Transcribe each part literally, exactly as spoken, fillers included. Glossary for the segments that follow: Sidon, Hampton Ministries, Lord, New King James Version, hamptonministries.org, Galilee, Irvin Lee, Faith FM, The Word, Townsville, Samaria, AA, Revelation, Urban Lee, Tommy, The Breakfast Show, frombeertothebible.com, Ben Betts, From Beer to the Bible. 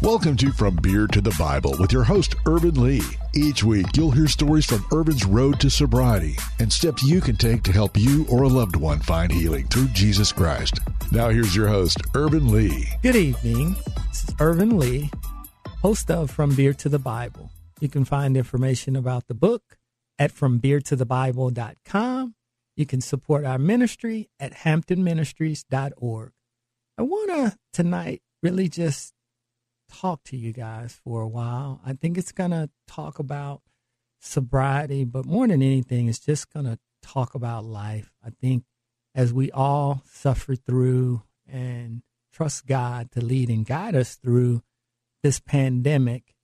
Welcome to From Beer to the Bible with your host, Urban Lee. Each week, you'll hear stories from Urban's road to sobriety and steps you can take to help you or a loved one find healing through Jesus Christ. Now here's your host, Urban Lee. Good evening. This is Irvin Lee, host of From Beer to the Bible. You can find information about the book at from beer to the bible dot com. You can support our ministry at hampton ministries dot org. I want to tonight really just talk to you guys for a while. I think it's going to talk about sobriety, but more than anything, it's just going to talk about life. I think as we all suffer through and trust God to lead and guide us through this pandemic,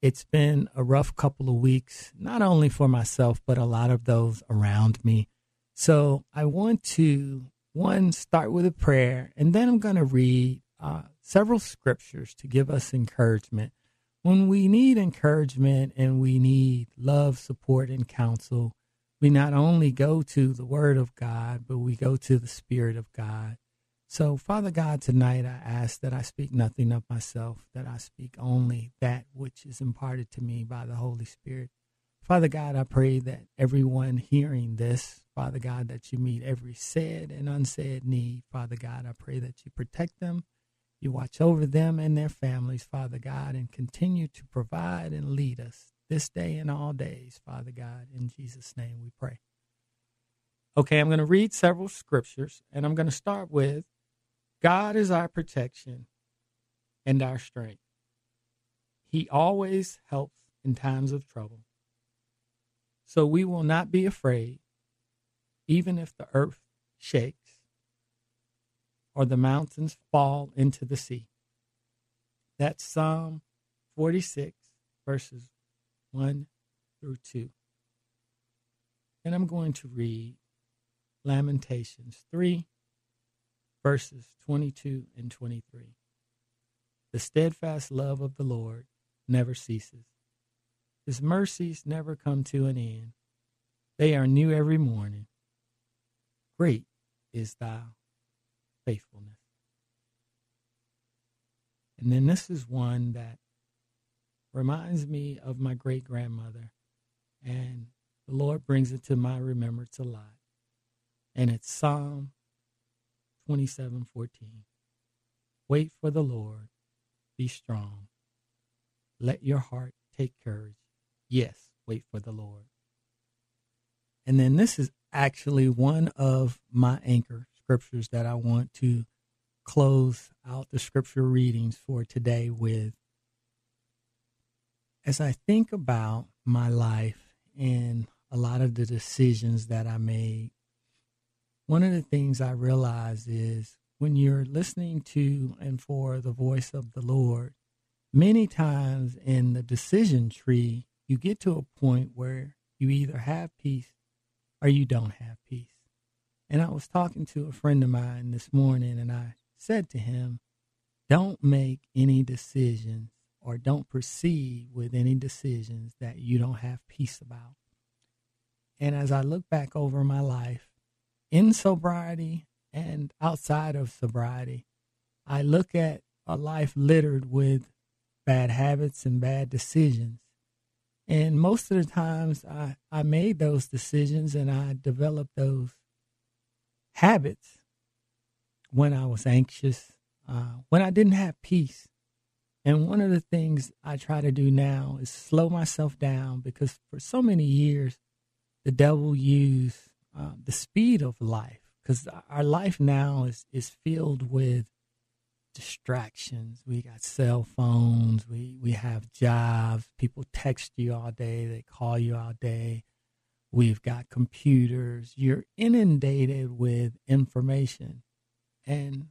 it's been a rough couple of weeks, not only for myself, but a lot of those around me. So I want to, one, start with a prayer, and then I'm going to read uh, several scriptures to give us encouragement. When we need encouragement and we need love, support, and counsel, we not only go to the Word of God, but we go to the Spirit of God. So, Father God, tonight I ask that I speak nothing of myself, that I speak only that which is imparted to me by the Holy Spirit. Father God, I pray that everyone hearing this, Father God, that you meet every said and unsaid need. Father God, I pray that you protect them, you watch over them and their families, Father God, and continue to provide and lead us this day and all days, Father God. In Jesus' name we pray. Okay, I'm going to read several scriptures, and I'm going to start with, God is our protection and our strength. He always helps in times of trouble. So we will not be afraid, even if the earth shakes or the mountains fall into the sea. That's Psalm forty-six, verses one through two. And I'm going to read Lamentations three. Verses twenty-two and twenty-three. The steadfast love of the Lord never ceases. His mercies never come to an end. They are new every morning. Great is thy faithfulness. And then this is one that reminds me of my great-grandmother, and the Lord brings it to my remembrance a lot. And it's Psalm twenty-seven fourteen. Wait for the Lord. Be strong. Let your heart take courage. Yes, wait for the Lord. And then this is actually one of my anchor scriptures that I want to close out the scripture readings for today with. As I think about my life and a lot of the decisions that I made, one of the things I realize is when you're listening to and for the voice of the Lord, many times in the decision tree, you get to a point where you either have peace or you don't have peace. And I was talking to a friend of mine this morning, and I said to him, don't make any decisions or don't proceed with any decisions that you don't have peace about. And as I look back over my life, in sobriety and outside of sobriety, I look at a life littered with bad habits and bad decisions. And most of the times I, I made those decisions and I developed those habits when I was anxious, uh, when I didn't have peace. And one of the things I try to do now is slow myself down, because for so many years, the devil used Uh, the speed of life, because our life now is, is filled with distractions. We got cell phones. We, we have jobs. People text you all day. They call you all day. We've got computers. You're inundated with information. And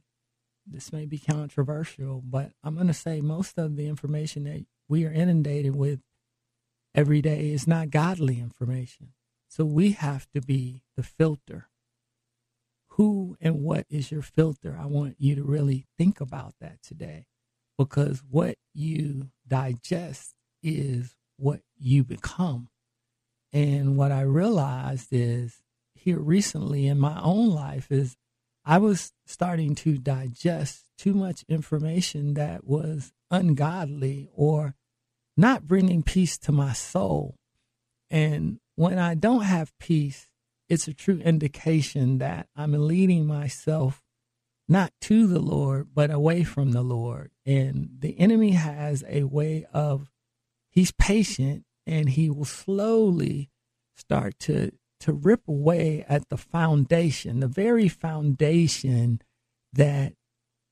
this may be controversial, but I'm going to say most of the information that we are inundated with every day is not godly information. So we have to be the filter. Who and what is your filter? I want you to really think about that today, because what you digest is what you become. And what I realized is here recently in my own life is I was starting to digest too much information that was ungodly or not bringing peace to my soul. And when I don't have peace, it's a true indication that I'm leading myself not to the Lord, but away from the Lord. And the enemy has a way of, he's patient, and he will slowly start to, to rip away at the foundation, the very foundation that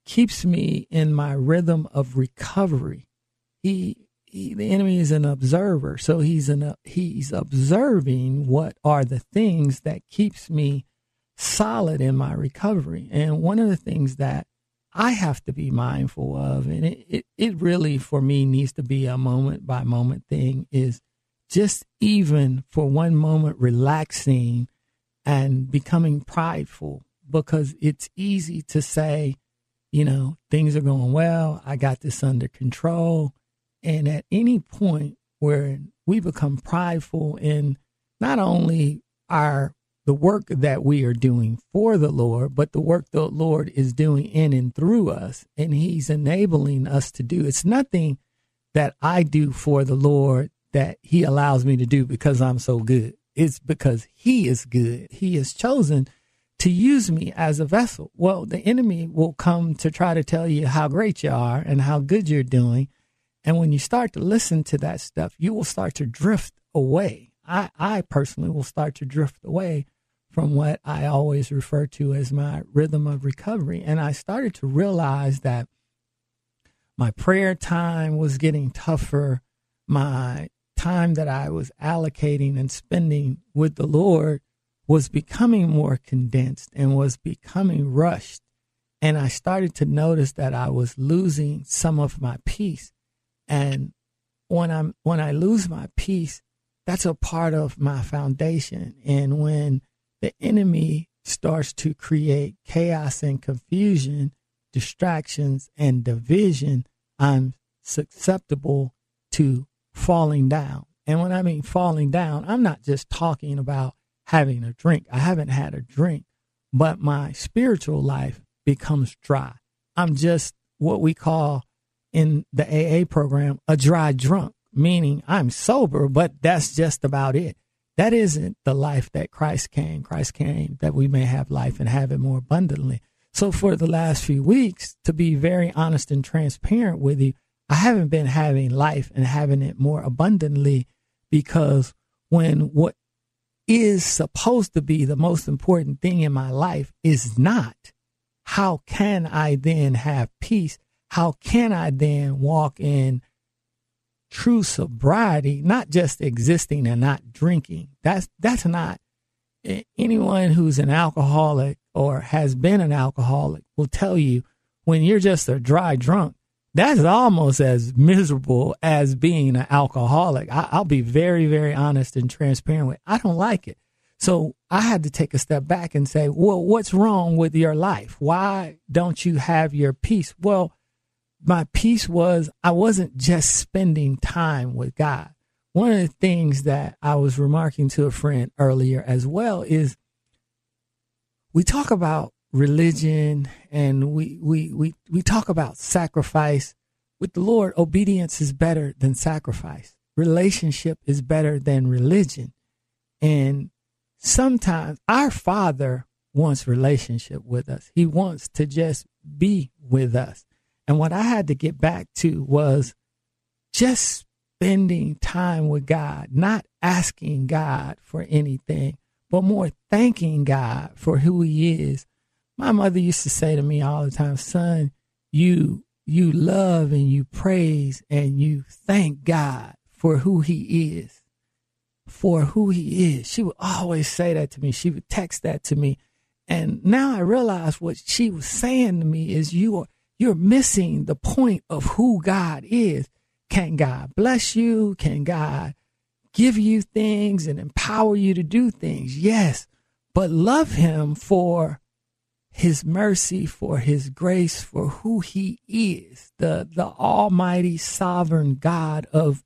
keeps me in my rhythm of recovery. He, he the enemy is an observer, so he's an, he's observing what are the things that keeps me solid in my recovery. And one of the things that I have to be mindful of, and it, it, it really for me needs to be a moment by moment thing, is just even for one moment relaxing and becoming prideful, because it's easy to say, you know, things are going well, I got this under control. And at any point where we become prideful in not only our the work that we are doing for the Lord, but the work the Lord is doing in and through us, and he's enabling us to do. It's nothing that I do for the Lord that he allows me to do because I'm so good. It's because he is good. He has chosen to use me as a vessel. Well, the enemy will come to try to tell you how great you are and how good you're doing. And when you start to listen to that stuff, you will start to drift away. I, I personally will start to drift away from what I always refer to as my rhythm of recovery. And I started to realize that my prayer time was getting tougher. My time that I was allocating and spending with the Lord was becoming more condensed and was becoming rushed. And I started to notice that I was losing some of my peace. And when I'm when I lose my peace, that's a part of my foundation. And when the enemy starts to create chaos and confusion, distractions and division, I'm susceptible to falling down. And when I mean falling down, I'm not just talking about having a drink. I haven't had a drink, but my spiritual life becomes dry. I'm just what we call in the A A program a dry drunk, meaning I'm sober, but that's just about it. That isn't the life that Christ came. Christ came that we may have life and have it more abundantly. So for the last few weeks, to be very honest and transparent with you, I haven't been having life and having it more abundantly, because when what is supposed to be the most important thing in my life is not, how can I then have peace? How can I then walk in true sobriety, not just existing and not drinking? That's that's not, anyone who's an alcoholic or has been an alcoholic will tell you, when you're just a dry drunk, that's almost as miserable as being an alcoholic. I, I'll be very, very honest and transparent with you. I don't like it. So I had to take a step back and say, well, what's wrong with your life? Why don't you have your peace? Well, my peace was I wasn't just spending time with God. One of the things that I was remarking to a friend earlier as well is we talk about religion, and we, we we we talk about sacrifice. With the Lord, obedience is better than sacrifice. Relationship is better than religion. And sometimes our Father wants relationship with us. He wants to just be with us. And what I had to get back to was just spending time with God, not asking God for anything, but more thanking God for who he is. My mother used to say to me all the time, son, you you love and you praise and you thank God for who he is, for who he is. She would always say that to me. She would text that to me. And now I realize what she was saying to me is you are, you're missing the point of who God is. Can God bless you? Can God give you things and empower you to do things? Yes, but love him for his mercy, for his grace, for who he is, the, the almighty sovereign God of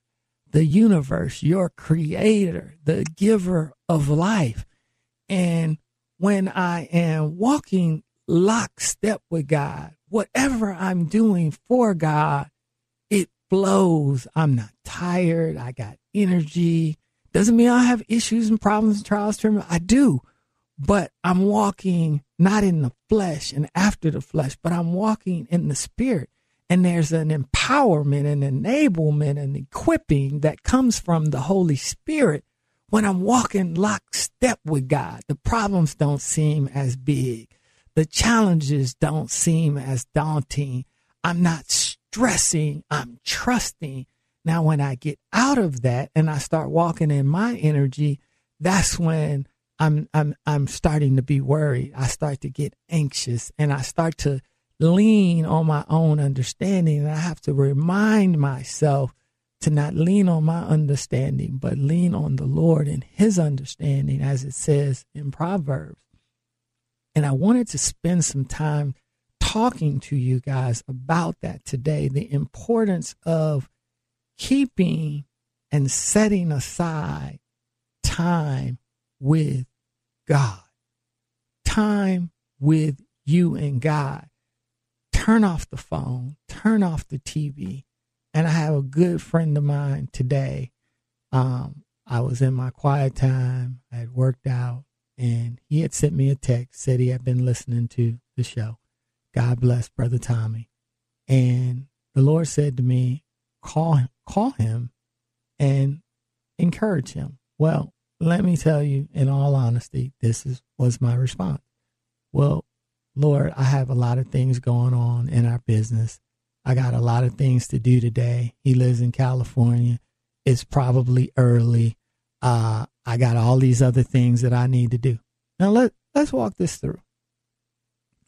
the universe, your creator, the giver of life. And when I am walking lockstep with God, whatever I'm doing for God, it flows. I'm not tired. I got energy. Doesn't mean I have issues and problems and trials. I do. But I'm walking not in the flesh and after the flesh, but I'm walking in the spirit. And there's an empowerment and enablement and equipping that comes from the Holy Spirit when I'm walking lockstep with God. The problems don't seem as big. The challenges don't seem as daunting. I'm not stressing. I'm trusting. Now, when I get out of that and I start walking in my energy, that's when I'm I'm I'm starting to be worried. I start to get anxious and I start to lean on my own understanding. And I have to remind myself to not lean on my understanding, but lean on the Lord and his understanding, as it says in Proverbs. And I wanted to spend some time talking to you guys about that today, the importance of keeping and setting aside time with God, time with you and God. Turn off the phone, turn off the T V. And I have a good friend of mine today. Um, I was in my quiet time. I had worked out and he had sent me a text, said he had been listening to the show. God bless Brother Tommy. And the Lord said to me, call him, call him and encourage him. Well, let me tell you, in all honesty, this is, was my response. Well, Lord, I have a lot of things going on in our business. I got a lot of things to do today. He lives in California. It's probably early. Uh, I got all these other things that I need to do. Now, let, let's walk this through.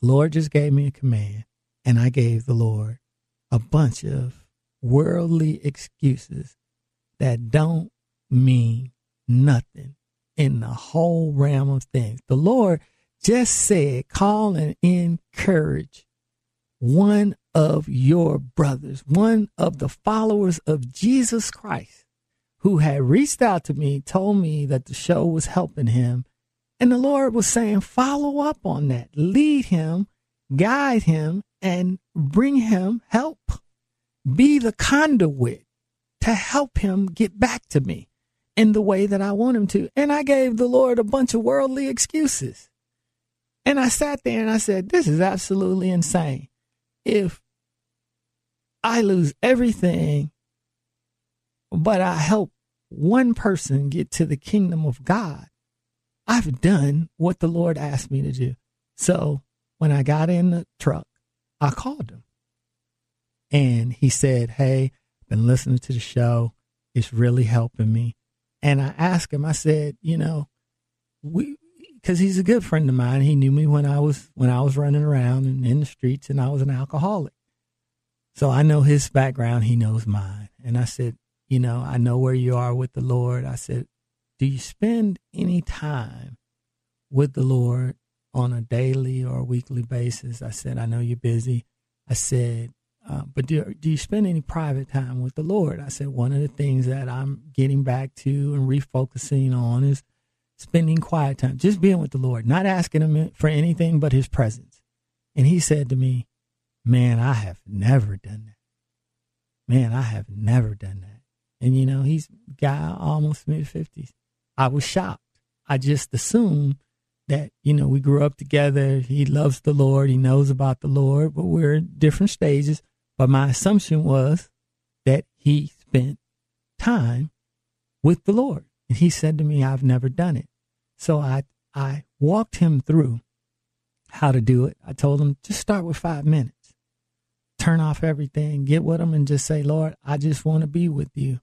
The Lord just gave me a command, and I gave the Lord a bunch of worldly excuses that don't mean nothing in the whole realm of things. The Lord just said, call and encourage one of your brothers, one of the followers of Jesus Christ, who had reached out to me, told me that the show was helping him. And the Lord was saying, follow up on that, lead him, guide him, and bring him help. Be the conduit to help him get back to me in the way that I want him to. And I gave the Lord a bunch of worldly excuses. And I sat there and I said, this is absolutely insane. If I lose everything, but I help one person get to the kingdom of God, I've done what the Lord asked me to do. So when I got in the truck, I called him. And he said, hey, I've been listening to the show. It's really helping me. And I asked him, I said, you know, we, because he's a good friend of mine. He knew me when I was when I was running around and in the streets, and I was an alcoholic. So I know his background. He knows mine. And I said, you know, I know where you are with the Lord. I said, do you spend any time with the Lord on a daily or weekly basis? I said, I know you're busy. I said, uh, but do, do you spend any private time with the Lord? I said, one of the things that I'm getting back to and refocusing on is spending quiet time, just being with the Lord, not asking him for anything but his presence. And he said to me, man, I have never done that. Man, I have never done that. And, you know, he's a guy almost mid-fifties. I was shocked. I just assumed that, you know, we grew up together. He loves the Lord. He knows about the Lord, but we're in different stages. But my assumption was that he spent time with the Lord. And he said to me, I've never done it. So I I walked him through how to do it. I told him, just start with five minutes. Turn off everything, get with him, and just say, Lord, I just want to be with you.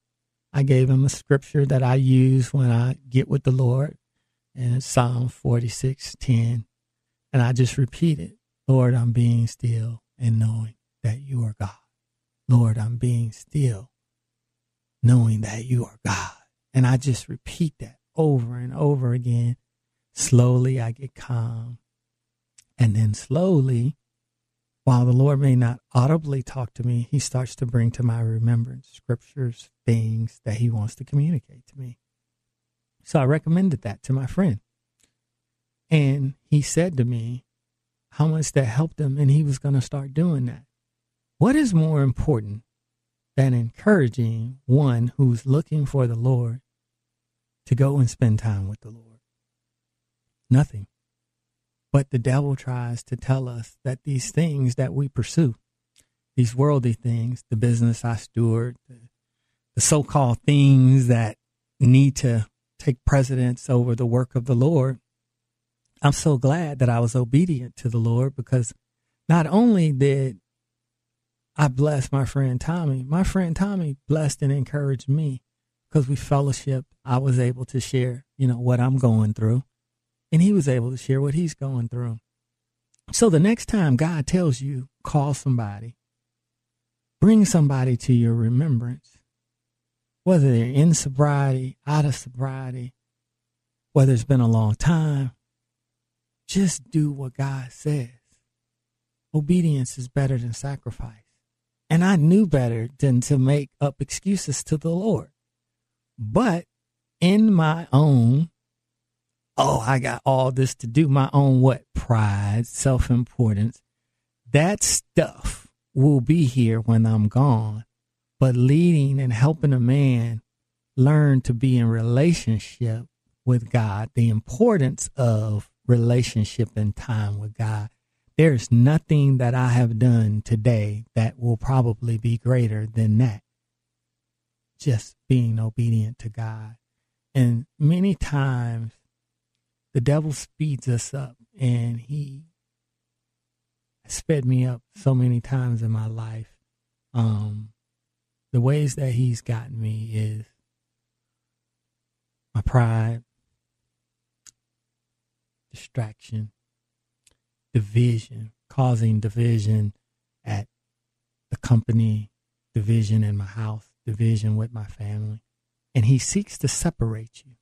I gave him a scripture that I use when I get with the Lord, and it's Psalm forty-six ten. And I just repeated, Lord, I'm being still and knowing that you are God. Lord, I'm being still knowing that you are God. And I just repeat that over and over again. Slowly I get calm. And then slowly, while the Lord may not audibly talk to me, he starts to bring to my remembrance scriptures, things that he wants to communicate to me. So I recommended that to my friend. And he said to me, how much that helped him, and he was going to start doing that. What is more important than encouraging one who's looking for the Lord to go and spend time with the Lord? Nothing. But the devil tries to tell us that these things that we pursue, these worldly things, the business I steward, the, the so-called things that need to take precedence over the work of the Lord. I'm so glad that I was obedient to the Lord, because not only did I bless my friend Tommy, my friend Tommy blessed and encouraged me because we fellowshiped. I was able to share, you know, what I'm going through, and he was able to share what he's going through. So the next time God tells you, call somebody, bring somebody to your remembrance, whether they're in sobriety, out of sobriety, whether it's been a long time, just do what God says. Obedience is better than sacrifice. And I knew better than to make up excuses to the Lord. But in my own, oh, I got all this to do, my own what? Pride, self-importance. That stuff will be here when I'm gone. But leading and helping a man learn to be in relationship with God, the importance of relationship and time with God. There's nothing that I have done today that will probably be greater than that. Just being obedient to God. And many times the devil speeds us up, and he sped me up so many times in my life. Um, The ways that he's gotten me is my pride, distraction, division, causing division at the company, division in my house, division with my family. And he seeks to separate you.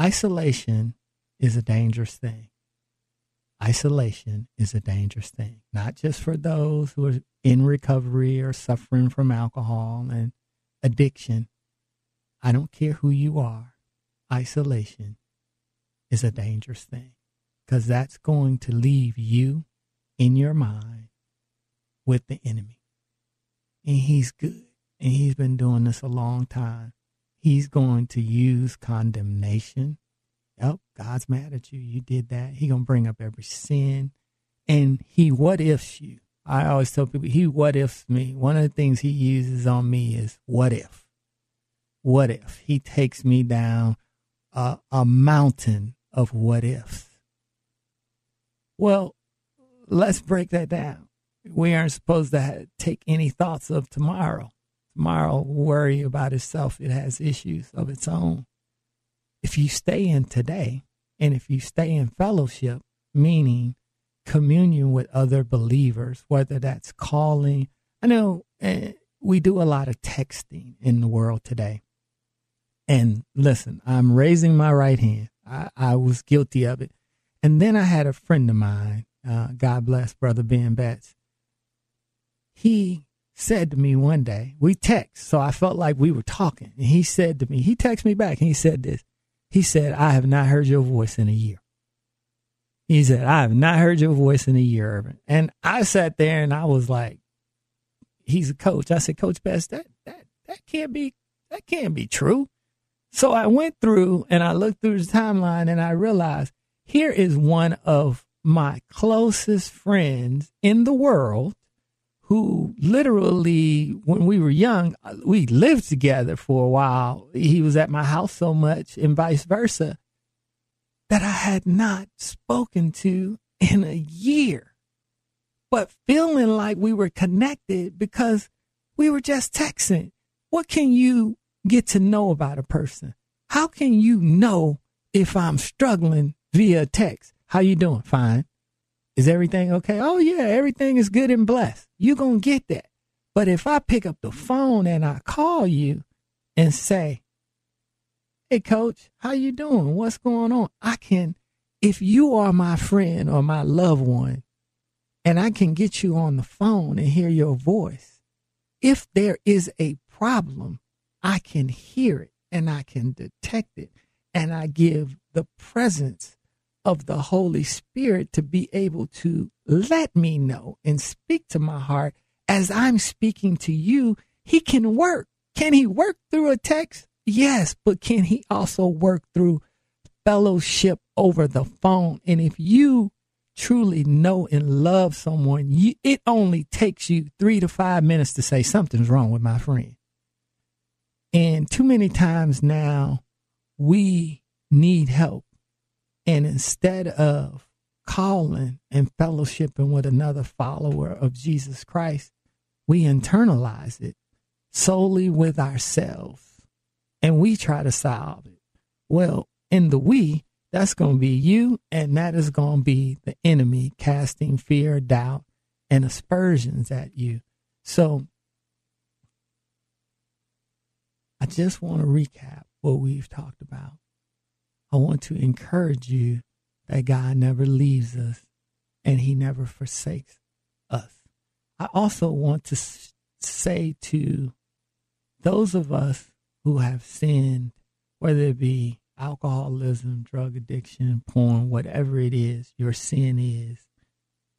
Isolation is a dangerous thing. Isolation is a dangerous thing, not just for those who are in recovery or suffering from alcohol and addiction. I don't care who you are. Isolation is a dangerous thing, because that's going to leave you in your mind with the enemy. And he's good. And he's been doing this a long time. He's going to use condemnation. Yep, God's mad at you. You did that. He going to bring up every sin. And he what ifs you. I always tell people, he what ifs me. One of the things he uses on me is what if. What if? He takes me down a, a mountain of what ifs. Well, let's break that down. We aren't supposed to have, take any thoughts of tomorrow. Tomorrow will worry about itself. It has issues of its own. If you stay in today, and if you stay in fellowship, meaning communion with other believers, whether that's calling. I know eh, we do a lot of texting in the world today. And listen, I'm raising my right hand. I, I was guilty of it. And then I had a friend of mine, uh, God bless Brother Ben Betts. He said to me one day, we text, so I felt like we were talking. And he said to me, he texted me back, and he said this. He said, I have not heard your voice in a year. He said, I have not heard your voice in a year, Irvin. And I sat there and I was like, he's a coach. I said, Coach Best, that, that, that can't be, that can't be true. So I went through and I looked through the timeline, and I realized here is one of my closest friends in the world who literally, when we were young, we lived together for a while. He was at my house so much and vice versa, that I had not spoken to in a year, but feeling like we were connected because we were just texting. What can you get to know about a person? How can you know if I'm struggling via text? How you doing? Fine. Is everything okay? Oh yeah, everything is good and blessed. You're going to get that. But if I pick up the phone and I call you and say, hey, Coach, how you doing? What's going on? I can, if you are my friend or my loved one, and I can get you on the phone and hear your voice, if there is a problem, I can hear it and I can detect it, and I give the presence of the Holy Spirit to be able to let me know and speak to my heart as I'm speaking to you. He can work. Can he work through a text? Yes, but can he also work through fellowship over the phone? And if you truly know and love someone, you, it only takes you three to five minutes to say something's wrong with my friend. And too many times now we need help. And instead of calling and fellowshipping with another follower of Jesus Christ, we internalize it solely with ourselves and we try to solve it. Well, in the we, that's going to be you, and that is going to be the enemy casting fear, doubt, and aspersions at you. So I just want to recap what we've talked about. I want to encourage you that God never leaves us and he never forsakes us. I also want to say to those of us who have sinned, whether it be alcoholism, drug addiction, porn, whatever it is, your sin is,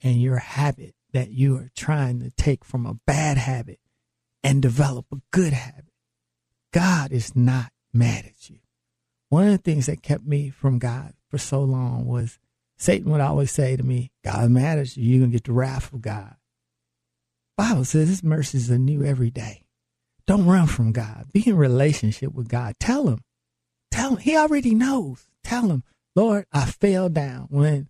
and your habit that you are trying to take from a bad habit and develop a good habit. God is not mad at you. One of the things that kept me from God for so long was Satan would always say to me, God's mad at you. You're going to get the wrath of God. Bible says his mercies are new every day. Don't run from God. Be in relationship with God. Tell him. Tell him. He already knows. Tell him, Lord, I fell down. When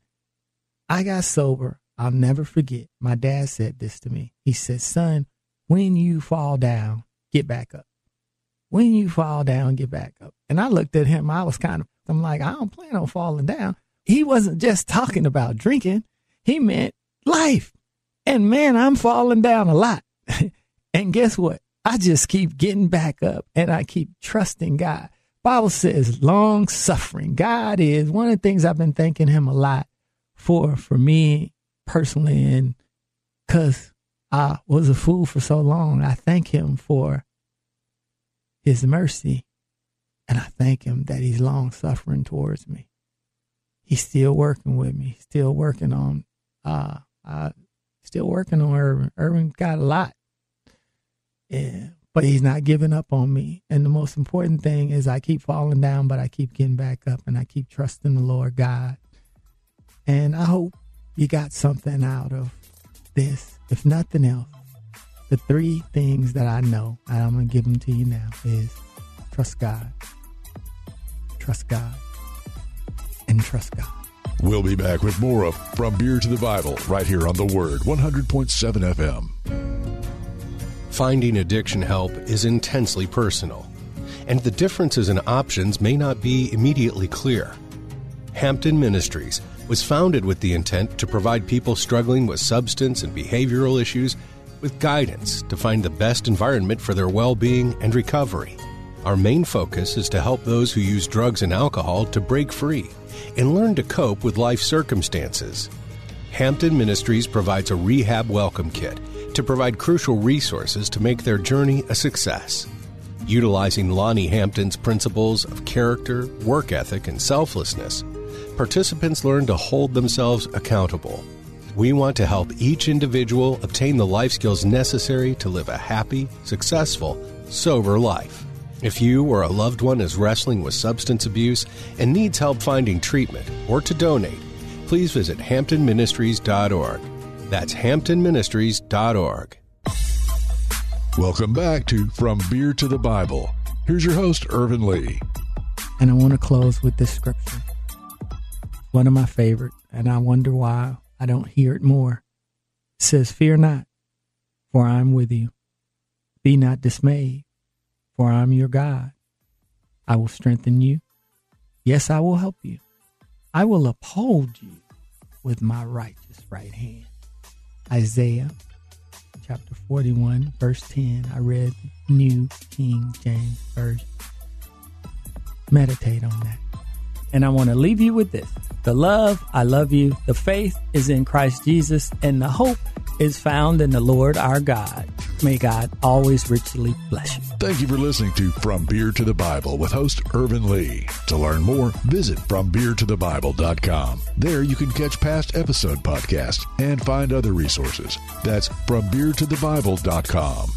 I got sober, I'll never forget. My dad said this to me. He said, son, when you fall down, get back up. When you fall down, get back up. And I looked at him. I was kind of, I'm like, I don't plan on falling down. He wasn't just talking about drinking. He meant life. And man, I'm falling down a lot. And guess what? I just keep getting back up and I keep trusting God. Bible says long suffering. God is one of the things I've been thanking him a lot for, for me personally. And because I was a fool for so long, I thank him for his mercy, and I thank him that he's long suffering towards me. He's still working with me, still working on, uh, uh, still working on Irvin. Irvin got a lot, yeah, but he's not giving up on me. And the most important thing is I keep falling down, but I keep getting back up and I keep trusting the Lord God. And I hope you got something out of this, if nothing else. The three things that I know, and I'm going to give them to you now, is trust God, trust God, and trust God. We'll be back with more of From Beer to the Bible right here on The Word, one hundred point seven F M. Finding addiction help is intensely personal, and the differences in options may not be immediately clear. Hampton Ministries was founded with the intent to provide people struggling with substance and behavioral issues with guidance to find the best environment for their well-being and recovery. Our main focus is to help those who use drugs and alcohol to break free and learn to cope with life circumstances. Hampton Ministries provides a rehab welcome kit to provide crucial resources to make their journey a success. Utilizing Lonnie Hampton's principles of character, work ethic, and selflessness, participants learn to hold themselves accountable. We want to help each individual obtain the life skills necessary to live a happy, successful, sober life. If you or a loved one is wrestling with substance abuse and needs help finding treatment or to donate, please visit hampton ministries dot org. That's hampton ministries dot org. Welcome back to From Beer to the Bible. Here's your host, Irvin Lee. And I want to close with this scripture. One of my favorite, and I wonder why I don't hear it more. It says, fear not, for I am with you. Be not dismayed, for I am your God. I will strengthen you. Yes, I will help you. I will uphold you with my righteous right hand. Isaiah chapter forty-one, verse ten. I read the New King James Version. Meditate on that. And I want to leave you with this. The love, I love you. The faith is in Christ Jesus, and the hope is found in the Lord our God. May God always richly bless you. Thank you for listening to From Beer to the Bible with host Irvin Lee. To learn more, visit from beer to the bible dot com. There you can catch past episode podcasts and find other resources. That's from beer to the bible dot com.